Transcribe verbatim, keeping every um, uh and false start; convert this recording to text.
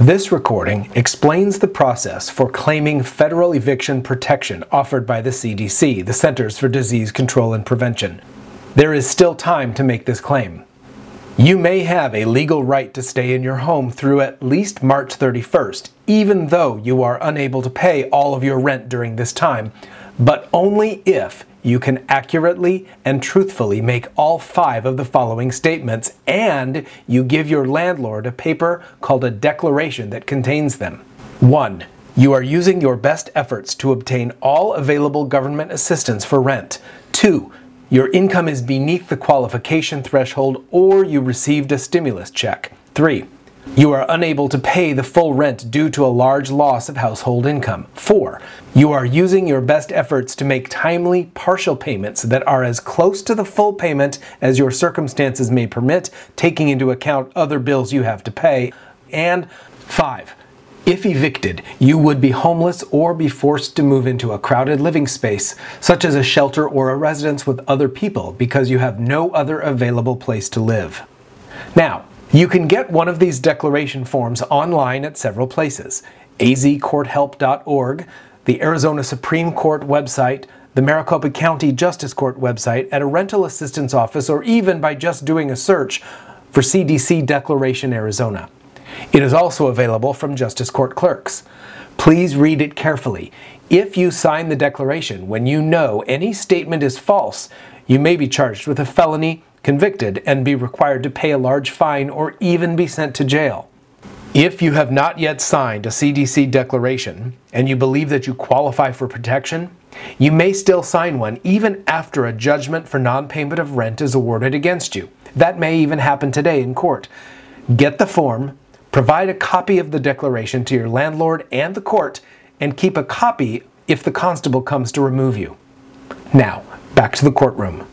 This recording explains the process for claiming federal eviction protection offered by the C D C, the Centers for Disease Control and Prevention. There is still time to make this claim. You may have a legal right to stay in your home through at least March thirty-first, even though you are unable to pay all of your rent during this time, but only if you can accurately and truthfully make all five of the following statements, and you give your landlord a paper called a declaration that contains them. One, you are using your best efforts to obtain all available government assistance for rent. Two, your income is beneath the qualification threshold or you received a stimulus check. Three, you are unable to pay the full rent due to a large loss of household income. Four, you are using your best efforts to make timely partial payments that are as close to the full payment as your circumstances may permit, taking into account other bills you have to pay. And five, if evicted, you would be homeless or be forced to move into a crowded living space, such as a shelter or a residence with other people, because you have no other available place to live. Now, you can get one of these declaration forms online at several places: a z court help dot org, the Arizona Supreme Court website, the Maricopa County Justice Court website, at a rental assistance office, or even by just doing a search for C D C Declaration Arizona. It is also available from Justice Court clerks. Please read it carefully. If you sign the declaration when you know any statement is false, you may be charged with a felony, convicted, and be required to pay a large fine or even be sent to jail. If you have not yet signed a C D C declaration and you believe that you qualify for protection, you may still sign one even after a judgment for non-payment of rent is awarded against you. That may even happen today in court. Get the form, provide a copy of the declaration to your landlord and the court, and keep a copy if the constable comes to remove you. Now, back to the courtroom.